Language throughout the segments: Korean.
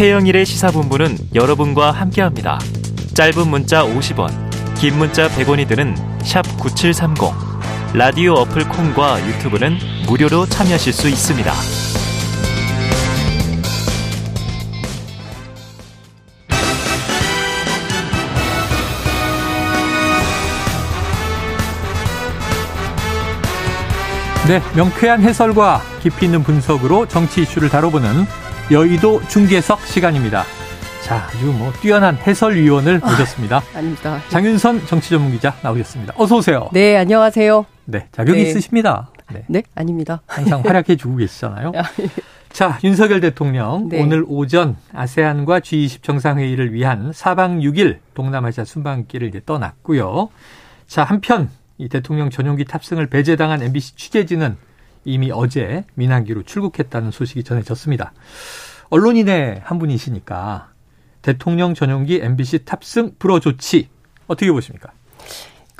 최영일의 시사본부는 여러분과 함께합니다. 짧은 문자 50원, 긴 문자 100원이 드는 샵 9730. 라디오 어플 콩과 유튜브는 무료로 참여하실 수 있습니다. 네, 명쾌한 해설과 깊이 있는 분석으로 정치 이슈를 다뤄보는 여의도 중계석 시간입니다. 자, 아주 뛰어난 해설위원을 모셨습니다. 아닙니다. 장윤선 정치전문기자 나오셨습니다. 어서 오세요. 네, 안녕하세요. 네, 자격이 있으십니다. 네, 아닙니다. 항상 활약해주고 계시잖아요. 자, 윤석열 대통령 오늘 오전 아세안과 G20 정상회의를 위한 4박 6일 동남아시아 순방길을 이제 떠났고요. 자, 한편 이 대통령 전용기 탑승을 배제당한 MBC 취재진은 이미 어제 민항기로 출국했다는 소식이 전해졌습니다. 언론인의 한 분이시니까 대통령 전용기 MBC 탑승 불허 조치 어떻게 보십니까?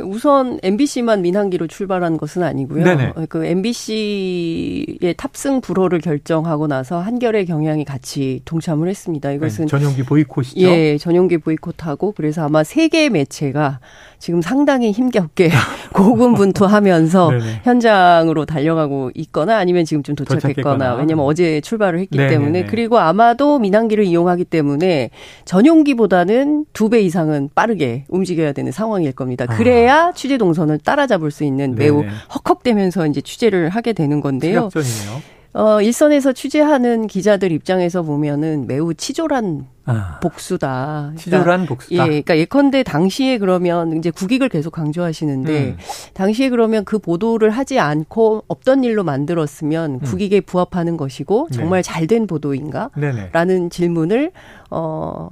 우선 MBC만 민항기로 출발한 것은 아니고요. 네네. 그 MBC의 탑승 불허를 결정하고 나서 한겨레 경향이 같이 동참을 했습니다. 이것은 전용기 보이콧이죠. 예, 전용기 보이콧하고 그래서 아마 세 개의 매체가 지금 상당히 힘겹게 고군분투하면서 현장으로 달려가고 있거나 아니면 지금 좀 도착했거나 왜냐하면 어제 출발을 했기 때문에 그리고 아마도 민항기를 이용하기 때문에 전용기보다는 2배 이상은 빠르게 움직여야 되는 상황일 겁니다. 그래야 취재 동선을 따라잡을 수 있는 매우 헉헉대면서 이제 취재를 하게 되는 건데요. 시각전이네요. 일선에서 취재하는 기자들 입장에서 보면은 매우 치졸한 복수다. 치졸한 복수다. 예, 그러니까 예컨대 당시에 그러면 이제 국익을 계속 강조하시는데 당시에 그러면 그 보도를 하지 않고 없던 일로 만들었으면 국익에 부합하는 것이고 정말 잘된 보도인가? 라는 질문을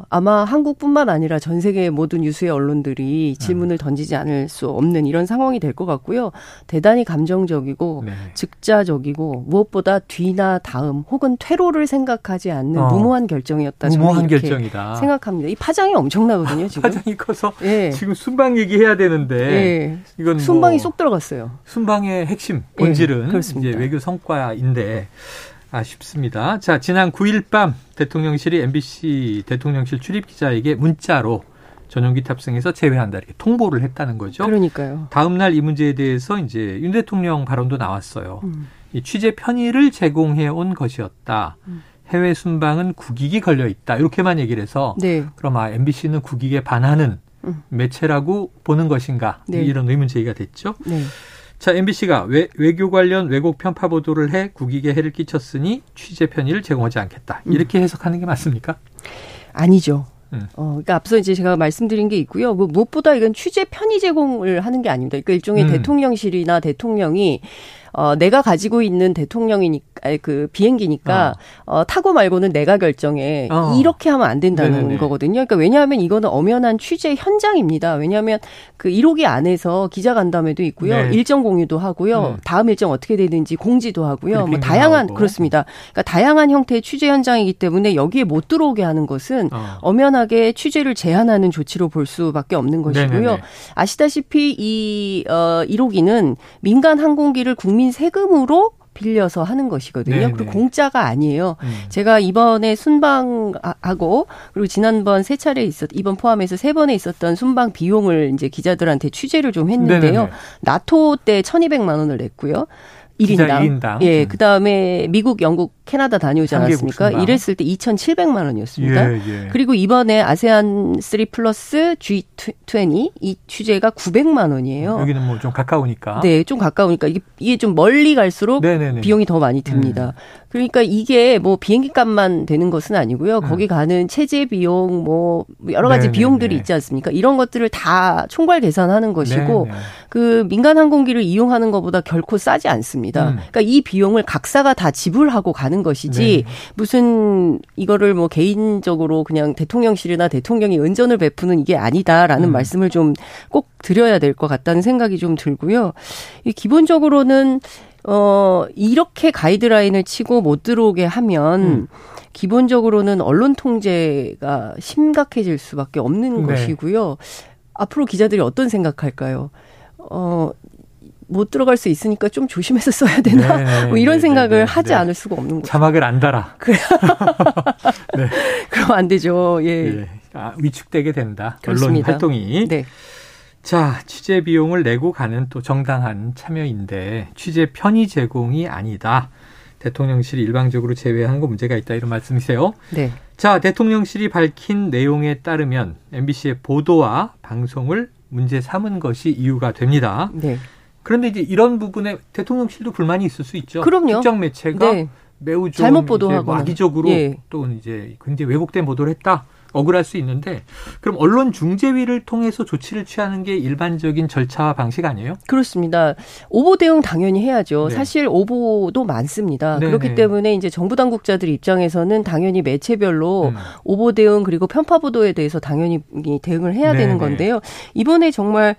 아마 한국뿐만 아니라 전 세계 모든 유수의 언론들이 질문을 던지지 않을 수 없는 이런 상황이 될 것 같고요. 대단히 감정적이고 즉자적이고 무엇보다 뒤나 다음 혹은 퇴로를 생각하지 않는 무모한 결정이었다. 무모한 결정이다. 생각합니다. 이 파장이 엄청나거든요. 지금. 파장이 커서 지금 순방 얘기해야 되는데 이건 순방이 쏙 들어갔어요. 순방의 핵심 본질은 이제 외교 성과인데 아쉽습니다. 자, 지난 9일 밤 대통령실이 MBC 대통령실 출입 기자에게 문자로 전용기 탑승에서 제외한다 이렇게 통보를 했다는 거죠. 그러니까요. 다음 날 이 문제에 대해서 이제 윤 대통령 발언도 나왔어요. 이 취재 편의를 제공해 온 것이었다. 해외 순방은 국익이 걸려 있다. 이렇게만 얘기를 해서 그럼 MBC는 국익에 반하는 매체라고 보는 것인가? 이런 의문 제기가 됐죠. 자, MBC가 외교 관련 왜곡 편파 보도를 해 국익에 해를 끼쳤으니 취재 편의를 제공하지 않겠다. 이렇게 해석하는 게 맞습니까? 아니죠. 그러니까 앞서 이제 제가 말씀드린 게 있고요. 무엇보다 이건 취재 편의 제공을 하는 게 아닙니다. 그러니까 일종의 대통령실이나 대통령이 내가 가지고 있는 비행기니까 타고 말고는 내가 결정해. 이렇게 하면 안 된다는 거거든요. 그러니까 왜냐하면 이거는 엄연한 취재 현장입니다. 왜냐하면 그 1호기 안에서 기자간담회도 있고요. 일정 공유도 하고요. 다음 일정 어떻게 되는지 공지도 하고요. 뭐 다양한 나오고. 그렇습니다. 그러니까 다양한 형태의 취재 현장이기 때문에 여기에 못 들어오게 하는 것은 엄연하게 취재를 제한하는 조치로 볼 수밖에 없는 것이고요. 아시다시피 이 1호기는 민간 항공기를 국민 세금으로 빌려서 하는 것이거든요. 그리고 공짜가 아니에요. 제가 이번에 순방하고 그리고 지난번 세 차례 이번 포함해서 세 번에 있었던 순방 비용을 이제 기자들한테 취재를 좀 했는데요. 나토 때 1,200만 원을 냈고요. 1인당. 예, 그다음에 미국, 영국, 캐나다 다녀오지 않았습니까? 이랬을 때 2,700만 원이었습니다. 그리고 이번에 아세안 3 플러스 G20 이 취재가 900만 원이에요. 여기는 뭐 좀 가까우니까. 네, 좀 가까우니까 이게 좀 멀리 갈수록 비용이 더 많이 듭니다. 그러니까 이게 뭐 비행기 값만 되는 것은 아니고요. 거기 가는 체제 비용 뭐 여러 가지 비용들이 있지 않습니까? 이런 것들을 다 총괄 계산하는 것이고 그 민간 항공기를 이용하는 것보다 결코 싸지 않습니다. 그러니까 이 비용을 각사가 다 지불하고 가는 것이지 무슨 이거를 뭐 개인적으로 그냥 대통령실이나 대통령이 은전을 베푸는 이게 아니다라는 말씀을 좀 꼭 드려야 될 것 같다는 생각이 좀 들고요. 기본적으로는 이렇게 가이드라인을 치고 못 들어오게 하면 기본적으로는 언론 통제가 심각해질 수밖에 없는 것이고요. 앞으로 기자들이 어떤 생각할까요? 못 들어갈 수 있으니까 좀 조심해서 써야 되나? 네, 뭐 이런 생각을 하지 않을 수가 없는 거죠. 자막을 안 달아. 네. 그럼 안 되죠. 예. 네. 아, 위축되게 된다. 그렇습니다. 언론 활동이. 네. 자, 취재 비용을 내고 가는 또 정당한 참여인데 취재 편의 제공이 아니다. 대통령실이 일방적으로 제외한 거 문제가 있다. 이런 말씀이세요? 네. 자, 대통령실이 밝힌 내용에 따르면 MBC의 보도와 방송을 문제 삼은 것이 이유가 됩니다. 네. 그런데 이제 이런 부분에 대통령실도 불만이 있을 수 있죠. 그럼요. 특정 매체가 네. 매우 좀 잘못 보도하고 악의적으로 예. 또 이제 굉장히 왜곡된 보도를 했다. 억울할 수 있는데 그럼 언론 중재위를 통해서 조치를 취하는 게 일반적인 절차와 방식 아니에요? 그렇습니다. 오보 대응 당연히 해야죠. 네. 사실 오보도 많습니다. 네네. 그렇기 때문에 이제 정부 당국자들 입장에서는 당연히 매체별로 오보 대응 그리고 편파 보도에 대해서 당연히 대응을 해야 네네. 되는 건데요. 이번에 정말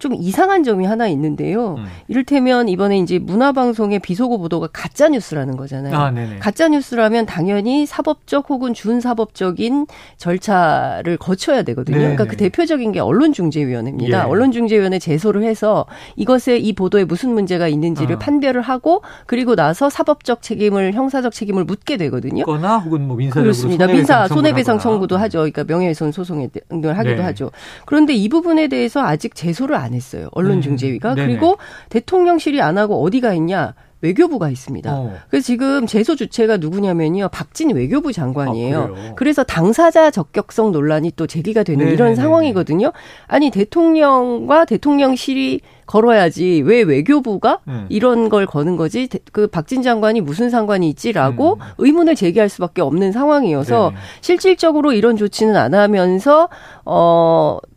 좀 이상한 점이 하나 있는데요. 이를테면 이번에 이제 문화방송의 비속어 보도가 가짜 뉴스라는 거잖아요. 아, 가짜 뉴스라면 당연히 사법적 혹은 준사법적인 절차를 거쳐야 되거든요. 네네. 그러니까 그 대표적인 게 언론중재위원회입니다. 예. 언론중재위원회 제소를 해서 이것에 이 보도에 무슨 문제가 있는지를 판별을 하고 그리고 나서 사법적 책임을 형사적 책임을 묻게 되거든요. 거나 혹은 뭐 민사적으로 그렇습니다. 민사 손해배상 청구도 하죠. 그러니까 명예훼손 소송을 하기도 네. 하죠. 그런데 이 부분에 대해서 아직 제소를 안 했어요. 언론중재위가 그리고 대통령실이 안 하고 어디가 있냐? 외교부가 있습니다. 그래서 지금 제소 주체가 누구냐면요. 박진 외교부 장관이에요. 아, 그래서 당사자 적격성 논란이 또 제기가 되는 네네네. 이런 상황이거든요. 아니 대통령과 대통령실이 걸어야지 왜 외교부가 이런 걸 거는 거지 그 박진 장관이 무슨 상관이 있지라고 의문을 제기할 수밖에 없는 상황이어서 네네. 실질적으로 이런 조치는 안 하면서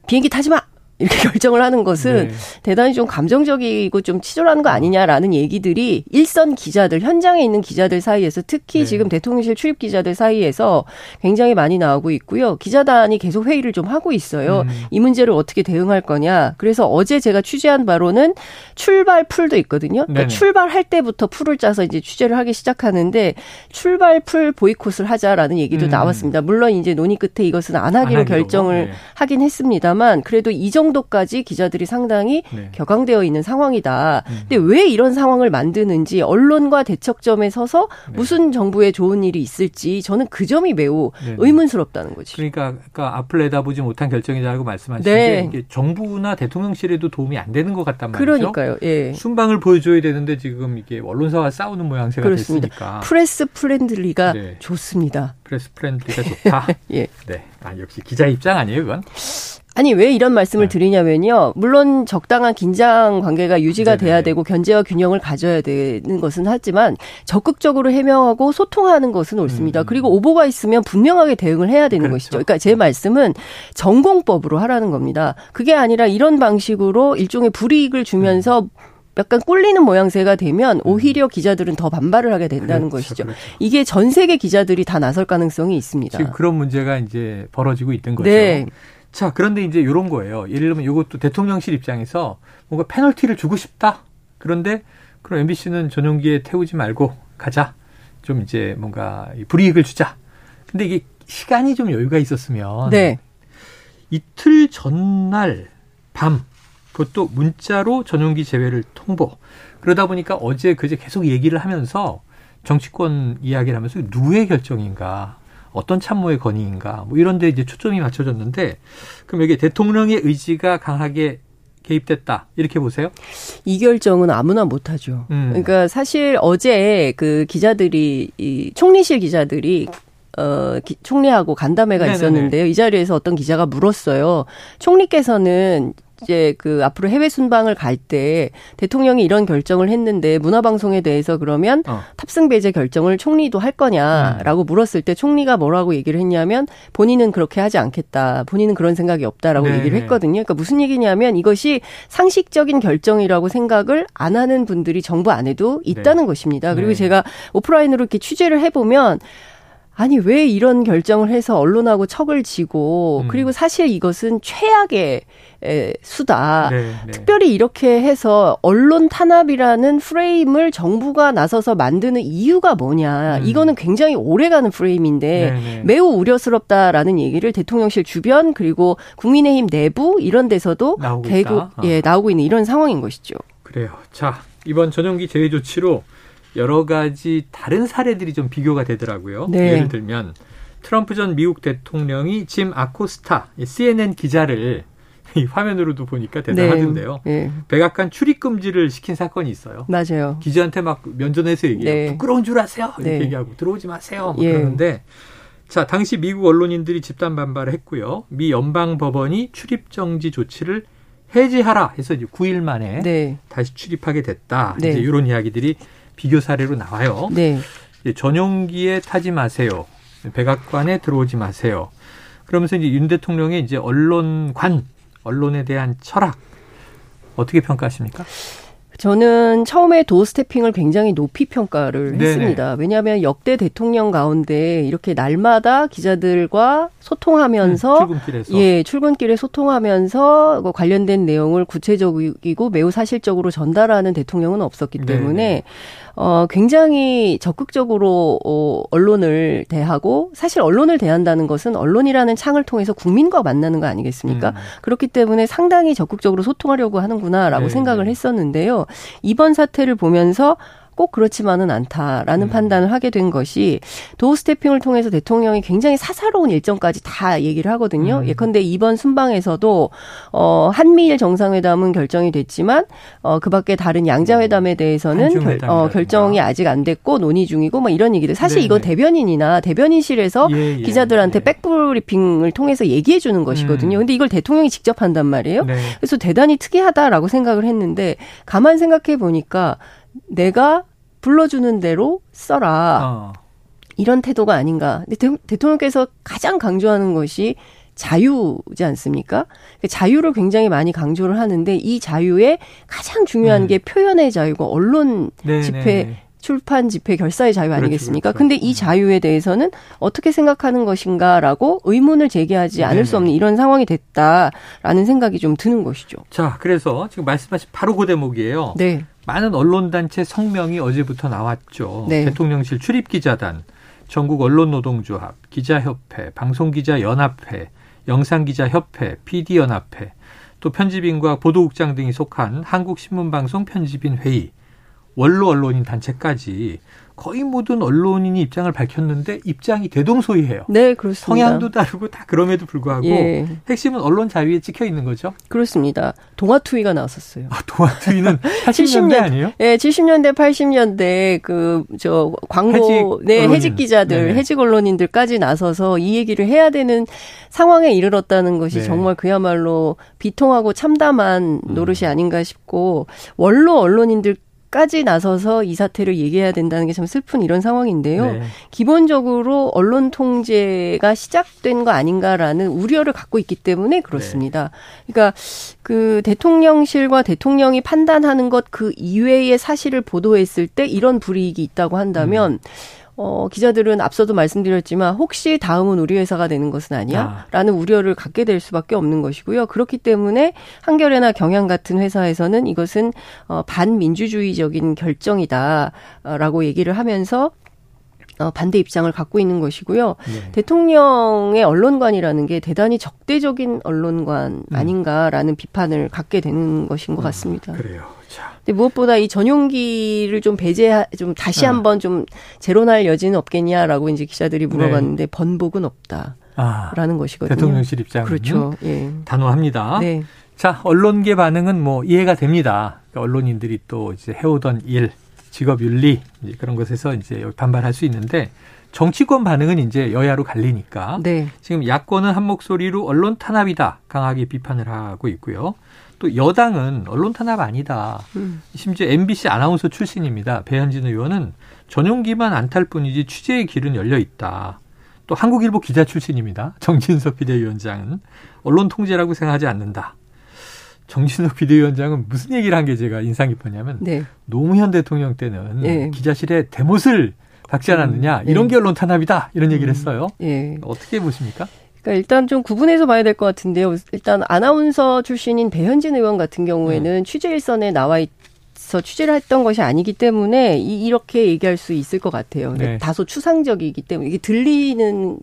비행기 타지 마. 이렇게 결정을 하는 것은 네. 대단히 좀 감정적이고 좀 치졸한 거 아니냐라는 얘기들이 일선 기자들, 현장에 있는 기자들 사이에서 특히 네. 지금 대통령실 출입 기자들 사이에서 굉장히 많이 나오고 있고요. 기자단이 계속 회의를 좀 하고 있어요. 이 문제를 어떻게 대응할 거냐. 그래서 어제 제가 취재한 바로는 출발 풀도 있거든요. 그러니까 출발할 때부터 풀을 짜서 이제 취재를 하기 시작하는데 출발 풀 보이콧을 하자라는 얘기도 나왔습니다. 물론 이제 논의 끝에 이것은 안 하기로 결정을 네. 하긴 했습니다만 그래도 이 정도 도까지 기자들이 상당히 네. 격앙되어 있는 상황이다. 근데 왜 이런 상황을 만드는지 언론과 대척점에 서서 네. 무슨 정부에 좋은 일이 있을지 저는 그 점이 매우 네네. 의문스럽다는 거죠. 그러니까 앞을 내다보지 못한 결정이라고 말씀하신 네. 게 정부나 대통령실에도 도움이 안 되는 것 같단 말이죠. 그러니까요. 예. 순방을 보여줘야 되는데 지금 이게 언론사와 싸우는 모양새가 그렇습니다. 됐으니까. 프레스 프렌들리가 네. 좋습니다. 프레스 프렌들리가 좋다. 예. 네. 아, 역시 기자 입장 아니에요, 이건? 아니 왜 이런 말씀을 드리냐면요. 물론 적당한 긴장 관계가 유지가 네네. 돼야 되고 견제와 균형을 가져야 되는 것은 하지만 적극적으로 해명하고 소통하는 것은 옳습니다. 그리고 오보가 있으면 분명하게 대응을 해야 되는 그렇죠. 것이죠. 그러니까 제 말씀은 전공법으로 하라는 겁니다. 그게 아니라 이런 방식으로 일종의 불이익을 주면서 약간 꿀리는 모양새가 되면 오히려 기자들은 더 반발을 하게 된다는 그렇죠, 것이죠. 그렇죠. 이게 전 세계 기자들이 다 나설 가능성이 있습니다. 지금 그런 문제가 이제 벌어지고 있던 거죠. 네. 자, 그런데 이제 이런 거예요. 예를 들면 이것도 대통령실 입장에서 뭔가 페널티를 주고 싶다. 그런데 그럼 MBC는 전용기에 태우지 말고 가자. 좀 이제 뭔가 불이익을 주자. 근데 이게 시간이 좀 여유가 있었으면 네. 이틀 전날 밤 그것도 문자로 전용기 제외를 통보. 그러다 보니까 어제 그제 계속 얘기를 하면서 정치권 이야기를 하면서 누구의 결정인가. 어떤 참모의 건의인가, 뭐 이런 데 이제 초점이 맞춰졌는데, 그럼 여기 대통령의 의지가 강하게 개입됐다. 이렇게 보세요? 이 결정은 아무나 못하죠. 그러니까 사실 어제 그 기자들이, 이 총리실 기자들이 총리하고 간담회가 네네네. 있었는데요. 이 자리에서 어떤 기자가 물었어요. 총리께서는 이제 그 앞으로 해외 순방을 갈 때 대통령이 이런 결정을 했는데 문화방송에 대해서 그러면 탑승 배제 결정을 총리도 할 거냐라고 물었을 때 총리가 뭐라고 얘기를 했냐면 본인은 그렇게 하지 않겠다. 본인은 그런 생각이 없다라고 네. 얘기를 했거든요. 그러니까 무슨 얘기냐면 이것이 상식적인 결정이라고 생각을 안 하는 분들이 정부 안에도 있다는 네. 것입니다. 그리고 네. 제가 오프라인으로 이렇게 취재를 해보면 아니 왜 이런 결정을 해서 언론하고 척을 지고 그리고 사실 이것은 최악의 수다. 네, 네. 특별히 이렇게 해서 언론 탄압이라는 프레임을 정부가 나서서 만드는 이유가 뭐냐. 이거는 굉장히 오래가는 프레임인데 네, 네. 매우 우려스럽다라는 얘기를 대통령실 주변 그리고 국민의힘 내부 이런 데서도 나오고 있는 이런 상황인 것이죠. 그래요. 자, 이번 전용기 제외 조치로 여러 가지 다른 사례들이 좀 비교가 되더라고요. 네. 예를 들면 트럼프 전 미국 대통령이 짐 아코스타 CNN 기자를 이 화면으로도 보니까 대단하던데요. 네. 네. 백악관 출입금지를 시킨 사건이 있어요. 맞아요. 기자한테 막 면전에서 얘기해요. 네. 부끄러운 줄 아세요. 이렇게 네. 얘기하고 들어오지 마세요. 막 예. 그러는데 자, 당시 미국 언론인들이 집단 반발을 했고요. 미 연방법원이 출입정지 조치를 해지하라 해서 이제 9일 만에 네. 다시 출입하게 됐다. 네. 이제 이런 이야기들이 비교 사례로 나와요. 네. 이제 전용기에 타지 마세요. 백악관에 들어오지 마세요. 그러면서 이제 윤 대통령의 이제 언론관, 언론에 대한 철학 어떻게 평가하십니까? 저는 처음에 도어스태핑을 굉장히 높이 평가를 네네. 했습니다. 왜냐하면 역대 대통령 가운데 이렇게 날마다 기자들과 소통하면서 출근길에서. 예, 출근길에 소통하면서 관련된 내용을 구체적이고 매우 사실적으로 전달하는 대통령은 없었기 때문에 굉장히 적극적으로 언론을 대하고 사실 언론을 대한다는 것은 언론이라는 창을 통해서 국민과 만나는 거 아니겠습니까? 그렇기 때문에 상당히 적극적으로 소통하려고 하는구나라고 생각을 했었는데요. 이번 사태를 보면서 꼭 그렇지만은 않다라는 판단을 하게 된 것이 도어스태핑을 통해서 대통령이 굉장히 사사로운 일정까지 다 얘기를 하거든요. 예컨대 이번 순방에서도 한미일 정상회담은 결정이 됐지만 그밖에 다른 양자회담에 대해서는 결정이 아직 안 됐고 논의 중이고 막 이런 얘기들. 사실 네네. 이건 대변인이나 대변인실에서 기자들한테 백브리핑을 통해서 얘기해 주는 것이거든요. 근데 이걸 대통령이 직접 한단 말이에요. 네. 그래서 대단히 특이하다라고 생각을 했는데 가만 생각해 보니까 내가 불러주는 대로 써라. 이런 태도가 아닌가. 근데 대통령께서 가장 강조하는 것이 자유지 않습니까? 자유를 굉장히 많이 강조를 하는데 이 자유에 가장 중요한 게 표현의 자유고 언론 집회 출판 집회 결사의 자유 아니겠습니까? 그런데 이 자유에 대해서는 어떻게 생각하는 것인가라고 의문을 제기하지 않을 수 없는 이런 상황이 됐다라는 생각이 좀 드는 것이죠. 자, 그래서 지금 말씀하신 바로 그 대목이에요. 네. 많은 언론단체 성명이 어제부터 나왔죠. 네. 대통령실 출입기자단, 전국 언론노동조합, 기자협회, 방송기자연합회, 영상기자협회, PD연합회, 또 편집인과 보도국장 등이 속한 한국신문방송 편집인회의, 원로 언론인 단체까지 거의 모든 언론인이 입장을 밝혔는데 입장이 대동소이해요. 네, 그렇습니다. 성향도 다르고 다 그럼에도 불구하고 예. 핵심은 언론 자유에 찍혀 있는 거죠? 그렇습니다. 동아투위가 나왔었어요. 아, 동아투위는 70년대 아니에요? 네, 70년대, 80년대 광고, 해직 기자들, 네네. 해직 언론인들까지 나서서 이 얘기를 해야 되는 상황에 이르렀다는 것이 네. 정말 그야말로 비통하고 참담한 노릇이 아닌가 싶고 원로 언론인들 까지 나서서 이 사태를 얘기해야 된다는 게 참 슬픈 이런 상황인데요. 네. 기본적으로 언론 통제가 시작된 거 아닌가라는 우려를 갖고 있기 때문에 그렇습니다. 네. 그러니까 그 대통령실과 대통령이 판단하는 것 그 이외의 사실을 보도했을 때 이런 불이익이 있다고 한다면 기자들은 앞서도 말씀드렸지만 혹시 다음은 우리 회사가 되는 것은 아니야? 라는 우려를 갖게 될 수밖에 없는 것이고요. 그렇기 때문에 한겨레나 경향 같은 회사에서는 이것은 반민주주의적인 결정이다라고 얘기를 하면서 반대 입장을 갖고 있는 것이고요. 네. 대통령의 언론관이라는 게 대단히 적대적인 언론관 아닌가라는 비판을 갖게 되는 것인 것 같습니다. 그래요. 자. 근데 무엇보다 이 전용기를 좀 다시 한번 좀 제로날 여지는 없겠냐라고 이제 기자들이 물어봤는데 네. 번복은 없다라는 것이거든요. 대통령실 입장은 그렇죠. 예. 단호합니다. 네. 자, 언론계 반응은 뭐 이해가 됩니다. 그러니까 언론인들이 또 이제 해오던 일. 직업윤리 그런 것에서 이제 반발할 수 있는데 정치권 반응은 이제 여야로 갈리니까 네. 지금 야권은 한 목소리로 언론 탄압이다 강하게 비판을 하고 있고요. 또 여당은 언론 탄압 아니다. 심지어 MBC 아나운서 출신입니다. 배현진 의원은 전용기만 안 탈 뿐이지 취재의 길은 열려 있다. 또 한국일보 기자 출신입니다. 정진석 비대위원장은 언론 통제라고 생각하지 않는다. 정진석 비대위원장은 무슨 얘기를 한 게 제가 인상 깊었냐면 네. 노무현 대통령 때는 네. 기자실에 대못을 박지 않았느냐. 이런 게 언론 탄압이다. 이런 얘기를 했어요. 네. 어떻게 보십니까? 그러니까 일단 좀 구분해서 봐야 될 것 같은데요. 일단 아나운서 출신인 배현진 의원 같은 경우에는 취재 일선에 나와 있어서 취재를 했던 것이 아니기 때문에 이렇게 얘기할 수 있을 것 같아요. 네. 다소 추상적이기 때문에 이게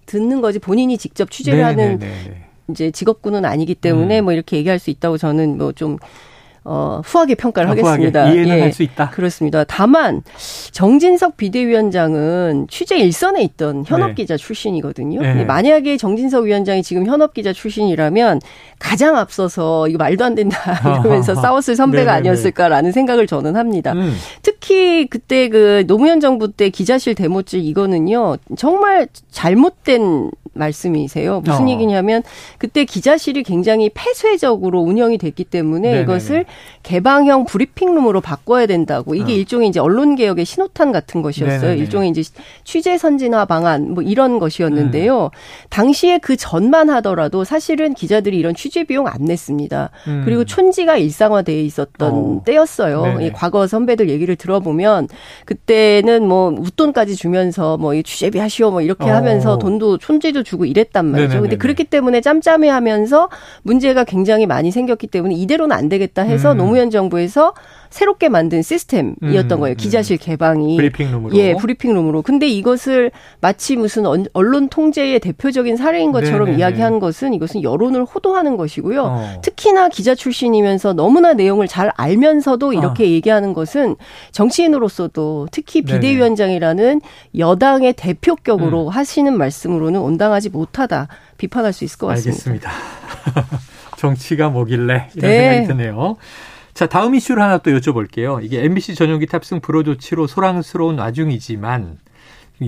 듣는 거지 본인이 직접 취재를 하는 이제 직업군은 아니기 때문에 뭐 이렇게 얘기할 수 있다고 저는 뭐 좀 후하게 평가를 하겠습니다. 후하게. 이해는 할 수 있다. 그렇습니다. 다만 정진석 비대위원장은 취재 일선에 있던 현업기자 출신이거든요. 근데 만약에 정진석 위원장이 지금 현업기자 출신이라면 가장 앞서서 이거 말도 안 된다 이러면서 싸웠을 선배가 아니었을까라는 생각을 저는 합니다. 특히 그때 그 노무현 정부 때 기자실 데모질 이거는요. 정말 잘못된 말씀이세요. 무슨 얘기냐면 그때 기자실이 굉장히 폐쇄적으로 운영이 됐기 때문에 이것을 개방형 브리핑룸으로 바꿔야 된다고. 이게 일종의 이제 언론개혁의 신호탄 같은 것이었어요. 일종의 이제 취재 선진화 방안 뭐 이런 것이었는데요. 당시에 그 전만 하더라도 사실은 기자들이 이런 취재 비용 안 냈습니다. 그리고 촌지가 일상화되어 있었던 때였어요. 예, 과거 선배들 얘기를 들어보면 그때는 뭐 웃돈까지 주면서 뭐 이 취재비 하시오 뭐 이렇게 하면서 돈도 촌지도 주고 이랬단 말이죠. 근데 그렇기 때문에 짬짬해하면서 문제가 굉장히 많이 생겼기 때문에 이대로는 안 되겠다 해서 노무현 정부에서 새롭게 만든 시스템이었던 거예요. 기자실 개방이 브리핑룸으로. 예, 브리핑룸으로. 근데 이것을 마치 무슨 언론 통제의 대표적인 사례인 것처럼 이야기한 것은 이것은 여론을 호도하는 것이고요. 특히나 기자 출신이면서 너무나 내용을 잘 알면서도 이렇게 얘기하는 것은 정치인으로서도 특히 비대위원장이라는 여당의 대표격으로 하시는 말씀으로는 온당하지 못하다 비판할 수 있을 것 같습니다. 알겠습니다. 정치가 뭐길래 이런 생각이 드네요. 자, 다음 이슈를 하나 또 여쭤볼게요. 이게 MBC 전용기 탑승 불허 조치로 소란스러운 와중이지만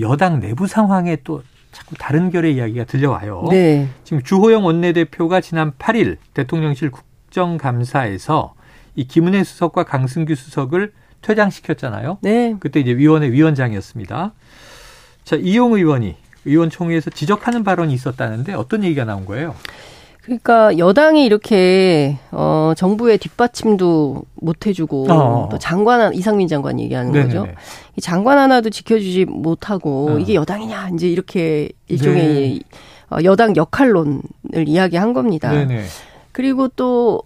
여당 내부 상황에 또 자꾸 다른 결의 이야기가 들려와요. 지금 주호영 원내대표가 지난 8일 대통령실 국정감사에서 이 김은혜 수석과 강승규 수석을 퇴장시켰잖아요. 그때 이제 위원회 위원장이었습니다. 자, 이용 의원이 의원총회에서 지적하는 발언이 있었다는데 어떤 얘기가 나온 거예요? 그러니까 여당이 이렇게 정부의 뒷받침도 못 해주고 또 장관 이상민 장관 얘기하는 거죠. 장관 하나도 지켜주지 못하고 이게 여당이냐 이제 이렇게 일종의 여당 역할론을 이야기한 겁니다. 그리고 또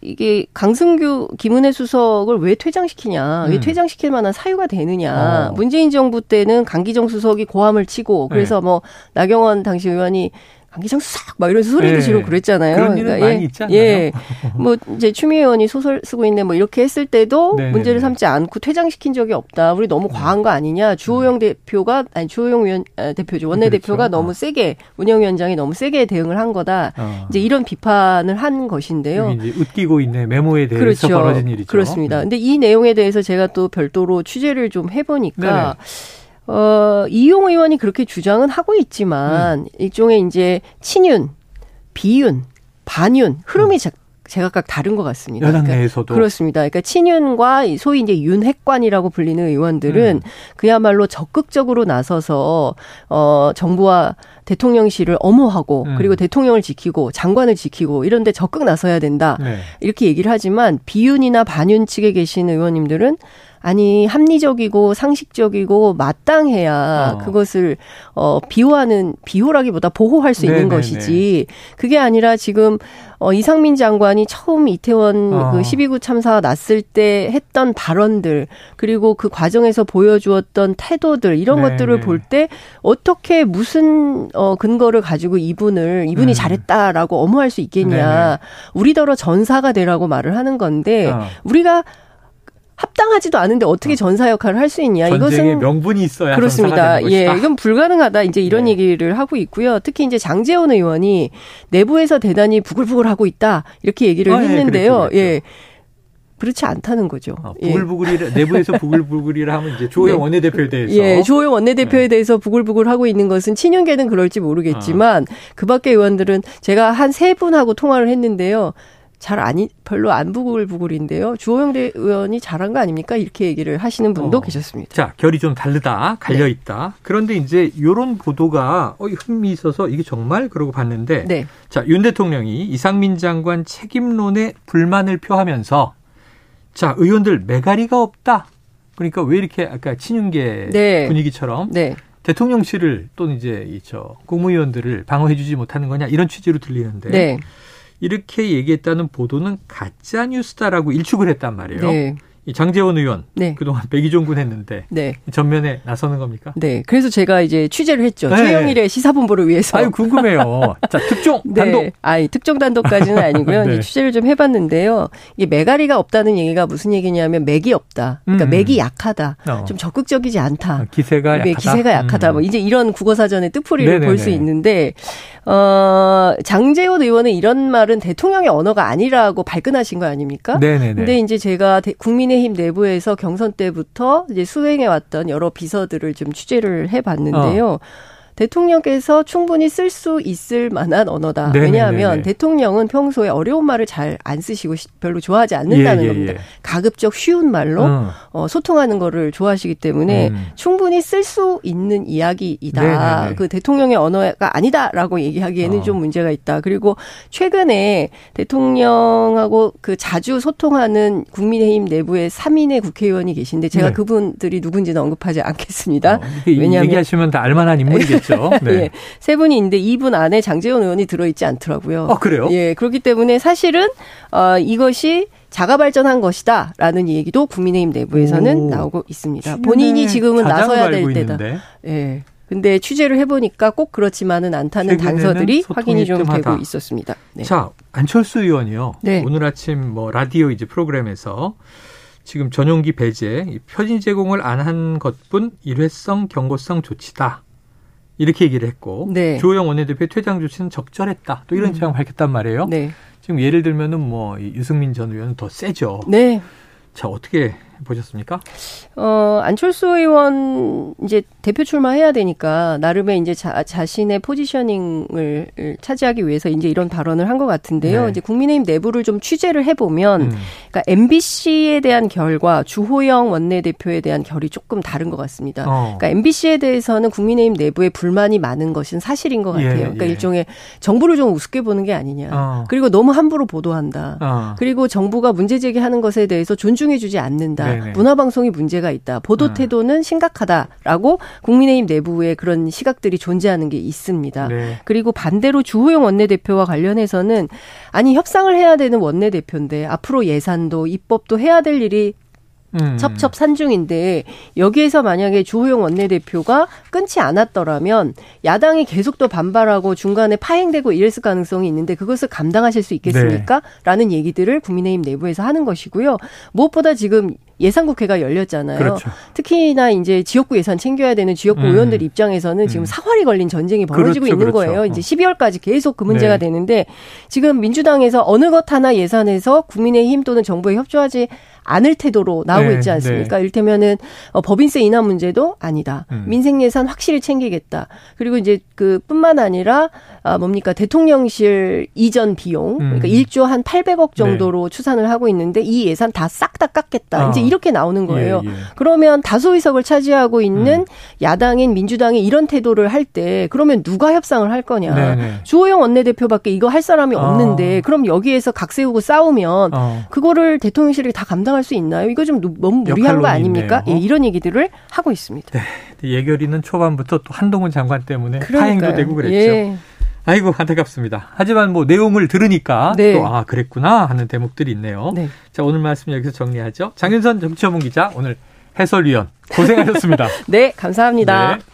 이게 강승규 김은혜 수석을 왜 퇴장시키냐, 왜 퇴장시킬 만한 사유가 되느냐. 문재인 정부 때는 강기정 수석이 고함을 치고 그래서 뭐 나경원 당시 의원이 강기정 수석 막 이런 소리도 지르고 그랬잖아요. 그런 일은 많이 있잖아요. 뭐 이제 추미애 의원이 소설 쓰고 있네 뭐 이렇게 했을 때도 문제를 삼지 않고 퇴장시킨 적이 없다. 우리 너무 과한 거 아니냐. 주호영 대표가 아니 주호영 위원 대표죠. 원내대표가 너무 세게 운영위원장이 너무 세게 대응을 한 거다. 이제 이런 비판을 한 것인데요. 이제 웃기고 있네 메모에 대해서 벌어진 일이죠. 그렇습니다. 근데 이 내용에 대해서 제가 또 별도로 취재를 좀 해보니까. 이용 의원이 그렇게 주장은 하고 있지만 일종의 이제 친윤, 비윤, 반윤 흐름이 제각각 다른 것 같습니다. 여당 내에서도. 그렇습니다. 그러니까 친윤과 소위 이제 윤핵관이라고 불리는 의원들은 그야말로 적극적으로 나서서 정부와 대통령실을 엄호하고 그리고 대통령을 지키고 장관을 지키고 이런 데 적극 나서야 된다. 이렇게 얘기를 하지만 비윤이나 반윤 측에 계신 의원님들은 아니 합리적이고 상식적이고 마땅해야 그것을 비호하는 비호라기보다 보호할 수 있는 것이지 그게 아니라 지금 이상민 장관이 처음 이태원 그 12구 참사 났을 때 했던 발언들 그리고 그 과정에서 보여주었던 태도들 이런 것들을 볼 때 어떻게 무슨 근거를 가지고 이분이 잘했다라고 엄호할 수 있겠냐 우리더러 전사가 되라고 말을 하는 건데 우리가 합당하지도 않은데 어떻게 전사 역할을 할 수 있냐. 전쟁의 이것은 명분이 있어야 그렇습니다. 전사가 되는 것이다. 이건 불가능하다. 이제 이런 얘기를 하고 있고요. 특히 이제 장제원 의원이 내부에서 대단히 부글부글하고 있다 이렇게 얘기를 했는데요. 그렇지 않다는 거죠. 부글부글이 내부에서 부글부글이라 하면 이제 주호영 원내대표에 대해서 주호영 원내대표에 대해서 부글부글하고 있는 것은 친윤계는 그럴지 모르겠지만 그 밖의 의원들은 제가 한 세 분하고 통화를 했는데요. 별로 안 부글부글인데요. 주호영 의원이 잘한 거 아닙니까? 이렇게 얘기를 하시는 분도 계셨습니다. 자, 결이 좀 다르다, 갈려있다. 그런데 이제 이런 보도가 흥미 있어서 이게 정말 그러고 봤는데 자, 윤 대통령이 이상민 장관 책임론에 불만을 표하면서 자, 의원들 매가리가 없다. 그러니까 왜 이렇게 아까 친윤계 분위기처럼 대통령실을 또는 이제 국무위원들을 방어해 주지 못하는 거냐 이런 취지로 들리는데 이렇게 얘기했다는 보도는 가짜뉴스다라고 일축을 했단 말이에요. 이 장제원 의원 네. 그동안 백의종군 했는데 네. 전면에 나서는 겁니까? 네. 그래서 제가 이제 취재를 했죠. 네. 최영일의 시사본부를 위해서. 아유 궁금해요. 자 특종 단독. 네. 아니 특종 단독까지는 아니고요. 네. 이제 취재를 좀 해봤는데요. 이게 매가리가 없다는 얘기가 무슨 얘기냐면 맥이 없다. 그러니까 맥이 약하다. 좀 적극적이지 않다. 기세가 약하다. 기세가 약하다. 뭐 이제 이런 국어사전의 뜻풀이를 볼 수 있는데 장제원 의원은 이런 말은 대통령의 언어가 아니라고 발끈하신 거 아닙니까? 네네네. 근데 이제 제가 국민의 힘 내부에서 경선 때부터 이제 수행해왔던 여러 비서들을 좀 취재를 해봤는데요. 대통령께서 충분히 쓸 수 있을 만한 언어다. 네네네네. 왜냐하면 대통령은 평소에 어려운 말을 잘 안 쓰시고 별로 좋아하지 않는다는 겁니다. 가급적 쉬운 말로 소통하는 거를 좋아하시기 때문에 충분히 쓸 수 있는 이야기이다. 네네네. 그 대통령의 언어가 아니다라고 얘기하기에는 좀 문제가 있다. 그리고 최근에 대통령하고 그 자주 소통하는 국민의힘 내부의 3인의 국회의원이 계신데 제가 그분들이 누군지는 언급하지 않겠습니다. 왜냐하면 얘기하시면 다 알만한 인물이겠죠. 네. 예, 세 분이 있는데 2분 안에 장제원 의원이 들어있지 않더라고요. 아, 그래요? 예, 그렇기 때문에 사실은 이것이 자가발전한 것이다라는 얘기도 국민의힘 내부에서는 나오고 있습니다. 본인이 지금은 나서야 될 때다. 예, 근데 취재를 해보니까 꼭 그렇지만은 않다는 단서들이 확인이 좀 되고 있었습니다. 네. 자, 안철수 의원이요. 네. 오늘 아침 뭐 라디오 이제 프로그램에서 지금 전용기 배제, 표준 제공을 안 한 것뿐 일회성 경고성 조치다. 이렇게 얘기를 했고 주호영 원내대표의 퇴장 조치는 적절했다. 또 이런 입장을 밝혔단 말이에요. 네. 지금 예를 들면은 뭐 유승민 전 의원은 더 세죠. 네. 자, 어떻게 보셨습니까? 안철수 의원 이제 대표 출마해야 되니까 나름의 이제 자신의 포지셔닝을 차지하기 위해서 이제 이런 발언을 한 것 같은데요. 네. 이제 국민의힘 내부를 좀 취재를 해보면, 그러니까 MBC에 대한 결과 주호영 원내대표에 대한 결이 조금 다른 것 같습니다. 그러니까 MBC에 대해서는 국민의힘 내부에 불만이 많은 것은 사실인 것 같아요. 그러니까 일종의 정부를 좀 우습게 보는 게 아니냐. 그리고 너무 함부로 보도한다. 그리고 정부가 문제 제기하는 것에 대해서 존중해주지 않는다. 네네. 문화방송이 문제가 있다. 보도 태도는 심각하다라고 국민의힘 내부에 그런 시각들이 존재하는 게 있습니다. 네. 그리고 반대로 주호영 원내대표와 관련해서는 아니 협상을 해야 되는 원내대표인데 앞으로 예산도 입법도 해야 될 일이 첩첩산중인데 여기에서 만약에 주호영 원내대표가 끊지 않았더라면 야당이 계속 또 반발하고 중간에 파행되고 이랬을 가능성이 있는데 그것을 감당하실 수 있겠습니까? 네. 라는 얘기들을 국민의힘 내부에서 하는 것이고요. 무엇보다 지금 예산국회가 열렸잖아요. 그렇죠. 특히나 이제 지역구 예산 챙겨야 되는 지역구 의원들 입장에서는 지금 사활이 걸린 전쟁이 벌어지고 있는 거예요. 이제 12월까지 계속 그 문제가 되는데 지금 민주당에서 어느 것 하나 예산에서 국민의힘 또는 정부에 협조하지 않을 태도로 나오고 있지 않습니까? 이를테면은 법인세 인하 문제도 아니다. 민생 예산 확실히 챙기겠다. 그리고 이제 그 뿐만 아니라 대통령실 이전 비용 그러니까 1조 한 800억 정도로 추산을 하고 있는데 이 예산 다 싹 다 깎겠다. 이제 이렇게 나오는 거예요. 그러면 다수의석을 차지하고 있는 야당인 민주당이 이런 태도를 할 때 그러면 누가 협상을 할 거냐. 주호영 원내대표밖에 이거 할 사람이 없는데 그럼 여기에서 각 세우고 싸우면 그거를 대통령실이 다 감당할 수 있나요? 이거 좀 너무 무리한 거 아닙니까? 예, 이런 얘기들을 하고 있습니다. 네. 예결위는 초반부터 또 한동훈 장관 때문에 파행도 되고 그랬죠. 예. 아이고 안타깝습니다. 하지만 뭐 내용을 들으니까 또 아 그랬구나 하는 대목들이 있네요. 네. 자 오늘 말씀 여기서 정리하죠. 장윤선 정치전문 기자 오늘 해설위원 고생하셨습니다. 네 감사합니다. 네.